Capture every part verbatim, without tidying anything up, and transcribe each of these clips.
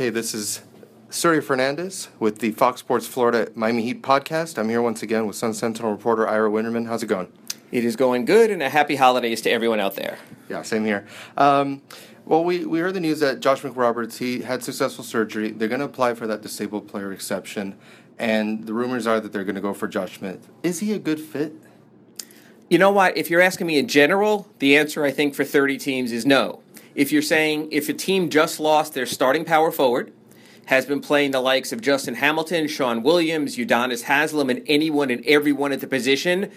Okay, this is Suri Fernandez with the Fox Sports Florida Miami Heat podcast. I'm here once again with Sun Sentinel reporter Ira Winterman. How's it going? It is going good, and a happy holidays to everyone out there. Yeah, same here. Um, well, we, we heard the news that Josh McRoberts, he had successful surgery. They're going to apply for that disabled player exception, and the rumors are that they're going to go for Josh Smith. Is he a good fit? You know what? If you're asking me in general, the answer, I think, for thirty teams is no. If you're saying if a team just lost their starting power forward, has been playing the likes of Justin Hamilton, Sean Williams, Udonis Haslem, and anyone and everyone at the position,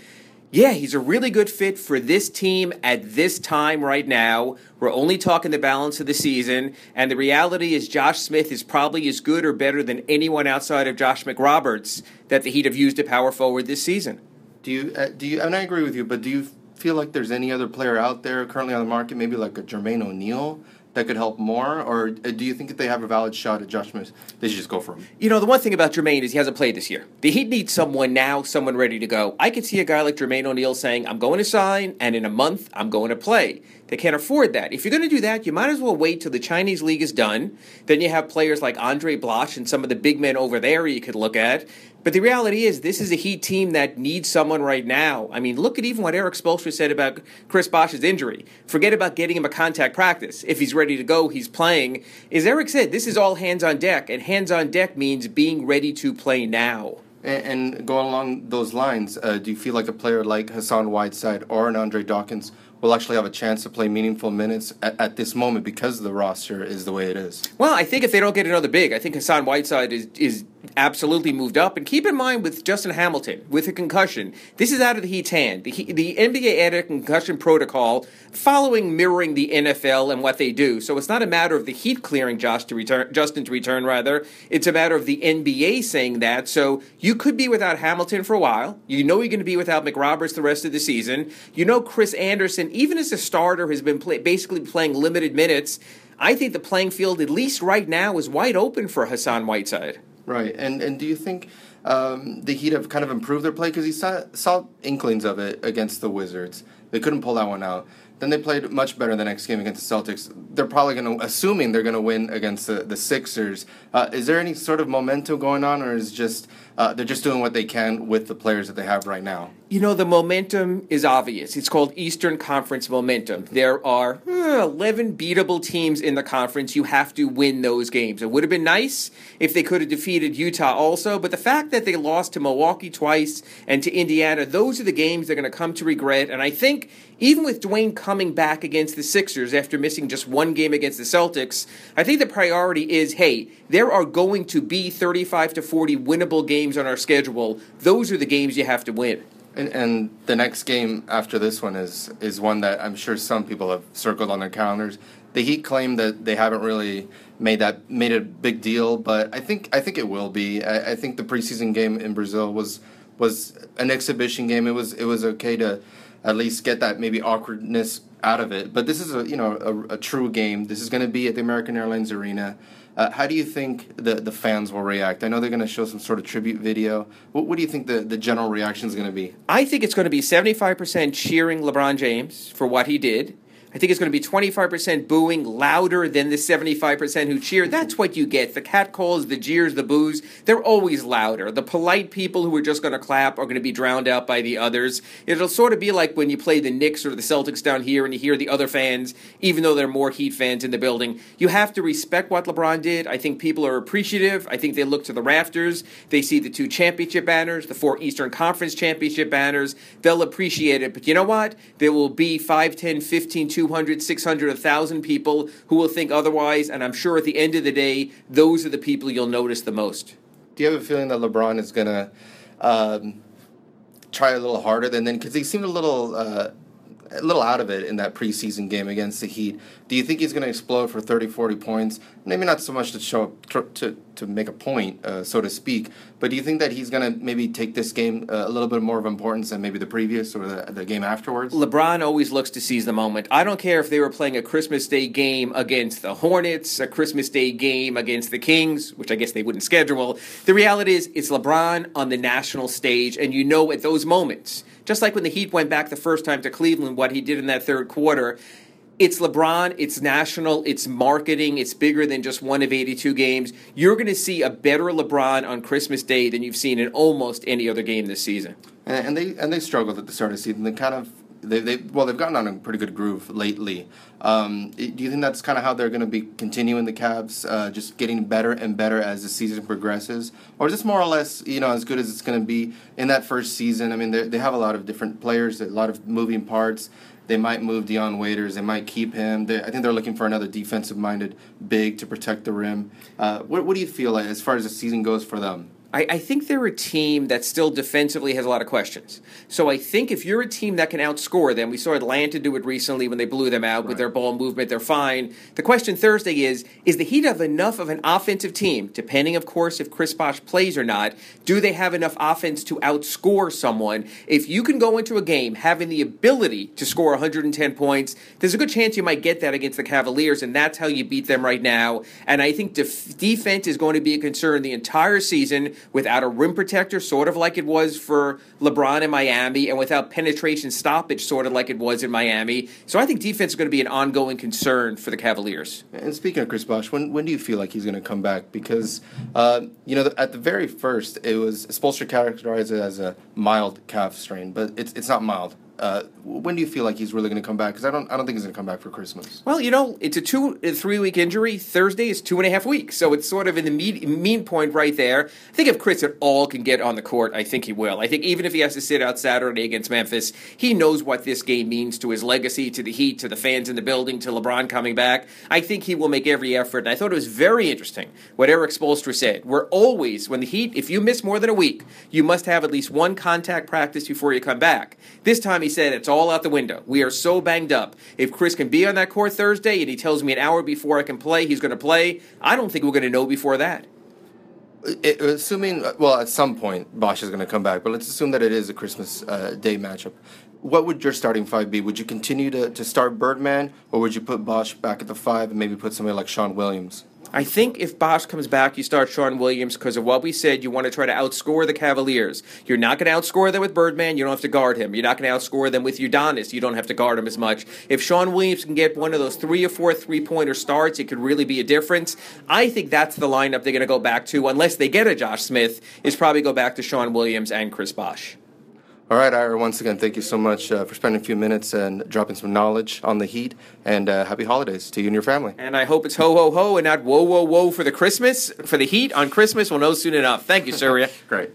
yeah, he's a really good fit for this team at this time right now. We're only talking the balance of the season, and the reality is Josh Smith is probably as good or better than anyone outside of Josh McRoberts that the Heat have used to power forward this season. Do you, uh, do you, and I agree with you, but do you feel like there's any other player out there currently on the market, maybe like a Jermaine O'Neal, that could help more? Or do you think that they have a valid shot at Josh Smith, they should just go for him? You know, the one thing about Jermaine is he hasn't played this year. The Heat need someone now, someone ready to go. I could see a guy like Jermaine O'Neal saying, I'm going to sign, and in a month, I'm going to play. They can't afford that. If you're going to do that, you might as well wait till the Chinese League is done. Then you have players like Andre Bloch and some of the big men over there you could look at. But the reality is this is a Heat team that needs someone right now. I mean, look at even what Eric Spoelstra said about Chris Bosh's injury. Forget about getting him a contact practice. If he's ready to go, he's playing. As Eric said, this is all hands on deck, and hands on deck means being ready to play now. And, and going along those lines, uh, do you feel like a player like Hassan Whiteside or an Andre Dawkins will actually have a chance to play meaningful minutes at, at this moment because the roster is the way it is? Well, I think if they don't get another big, I think Hassan Whiteside is, is absolutely moved up. And keep in mind with Justin Hamilton, with a concussion, this is out of the Heat's hand. The, the N B A added a concussion protocol following mirroring the N F L and what they do. So it's not a matter of the Heat clearing Josh to return, Justin to return, rather. It's a matter of the N B A saying that. So you could be without Hamilton for a while. You know you're going to be without McRoberts the rest of the season. You know Chris Anderson, even as a starter, has been play, basically playing limited minutes. I think the playing field, at least right now, is wide open for Hassan Whiteside. Right, and and do you think um, the Heat have kind of improved their play? Because you saw, saw inklings of it against the Wizards. They couldn't pull that one out. Then they played much better the next game against the Celtics. They're probably going to, assuming they're going to win against the, the Sixers. Uh, is there any sort of momentum going on, or is just uh, they're just doing what they can with the players that they have right now? You know, the momentum is obvious. It's called Eastern Conference momentum. There are uh, eleven beatable teams in the conference. You have to win those games. It would have been nice if they could have defeated Utah also, but the fact that they lost to Milwaukee twice and to Indiana, those are the games they're going to come to regret. And I think even with Dwayne coming back against the Sixers after missing just one game against the Celtics, I think the priority is, hey, there are going to be thirty-five to forty winnable games on our schedule. Those are the games you have to win. And, and the next game after this one is is one that I'm sure some people have circled on their calendars. The Heat claim that they haven't really made that made a big deal, but I think I think it will be. I, I think the preseason game in Brazil was was an exhibition game. It was it was okay to at least get that maybe awkwardness out of it. But this is a you know a, a true game. This is going to be at the American Airlines Arena. Uh, how do you think the, the fans will react? I know they're going to show some sort of tribute video. What, what do you think the, the general reaction is going to be? I think it's going to be seventy-five percent cheering LeBron James for what he did. I think it's going to be twenty-five percent booing, louder than the seventy-five percent who cheer. That's what you get. The catcalls, the jeers, the boos, they're always louder. The polite people who are just going to clap are going to be drowned out by the others. It'll sort of be like when you play the Knicks or the Celtics down here and you hear the other fans, even though there are more Heat fans in the building. You have to respect what LeBron did. I think people are appreciative. I think they look to the rafters. They see the two championship banners, the four Eastern Conference championship banners. They'll appreciate it. But you know what? There will be five, ten, fifteen, two two hundred, six hundred, one thousand people who will think otherwise, and I'm sure at the end of the day, those are the people you'll notice the most. Do you have a feeling that LeBron is going to um, try a little harder than then? Because he seemed a little uh, a little out of it in that preseason game against the Heat. Do you think he's going to explode for thirty, forty points? Maybe not so much to show up, tr- to, to make a point, uh, so to speak, but do you think that he's going to maybe take this game uh, a little bit more of importance than maybe the previous or the, the game afterwards? LeBron always looks to seize the moment. I don't care if they were playing a Christmas Day game against the Hornets, a Christmas Day game against the Kings, which I guess they wouldn't schedule. The reality is it's LeBron on the national stage, and you know at those moments, just like when the Heat went back the first time to Cleveland, what he did in that third quarter, It's LeBron, it's national, it's marketing, it's bigger than just one of eighty-two games. You're going to see a better LeBron on Christmas Day than you've seen in almost any other game this season. And they and they struggled at the start of the season. They kind of they they well they've gotten on a pretty good groove lately. Um, do you think that's kind of how they're going to be continuing the Cavs, uh, just getting better and better as the season progresses, or is this more or less you know as good as it's going to be in that first season? I mean, they they have a lot of different players, a lot of moving parts. They might move Deion Waiters. They might keep him. They, I think they're looking for another defensive-minded big to protect the rim. Uh, what, what do you feel like as far as the season goes for them? I, I think they're a team that still defensively has a lot of questions. So I think if you're a team that can outscore them, we saw Atlanta do it recently when they blew them out right. with their ball movement, they're fine. The question Thursday is, is the Heat have enough of an offensive team, depending, of course, if Chris Bosh plays or not, do they have enough offense to outscore someone? If you can go into a game having the ability to score one hundred ten points, there's a good chance you might get that against the Cavaliers, and that's how you beat them right now. And I think def- defense is going to be a concern the entire season, without a rim protector, sort of like it was for LeBron in Miami, and without penetration stoppage, sort of like it was in Miami. So I think defense is going to be an ongoing concern for the Cavaliers. And speaking of Chris Bosh, when when do you feel like he's going to come back? Because, uh, you know, at the very first, it was Spoelstra characterized it as a mild calf strain, but it's it's not mild. Uh, when do you feel like he's really going to come back? Because I don't, I don't think he's going to come back for Christmas. Well, you know, it's a two, a three-week injury. Thursday is two and a half weeks, so it's sort of in the mean, mean point right there. I think if Chris at all can get on the court, I think he will. I think even if he has to sit out Saturday against Memphis, he knows what this game means to his legacy, to the Heat, to the fans in the building, to LeBron coming back. I think he will make every effort. And I thought it was very interesting what Eric Spoelstra said. We're always, when the Heat, if you miss more than a week, you must have at least one contact practice before you come back. This time he said it's all out the window. We are so banged up. If Chris can be on that court Thursday and he tells me an hour before I can play, he's going to play, I don't think we're going to know before that. It, assuming, well, at some point Bosh is going to come back, but let's assume that it is a Christmas uh, Day matchup. What would your starting five be? Would you continue to, to start Birdman, or would you put Bosh back at the five and maybe put somebody like Sean Williams? I think if Bosh comes back, you start Sean Williams because of what we said. You want to try to outscore the Cavaliers. You're not going to outscore them with Birdman. You don't have to guard him. You're not going to outscore them with Udonis. You don't have to guard him as much. If Sean Williams can get one of those three or four three-pointer starts, it could really be a difference. I think that's the lineup they're going to go back to, unless they get a Josh Smith, is probably go back to Sean Williams and Chris Bosh. All right, Ira, once again, thank you so much uh, for spending a few minutes and dropping some knowledge on the Heat, and uh, happy holidays to you and your family. And I hope it's ho-ho-ho and not whoa-whoa-whoa for the Christmas, for the Heat on Christmas. We'll know soon enough. Thank you, Surya. Great.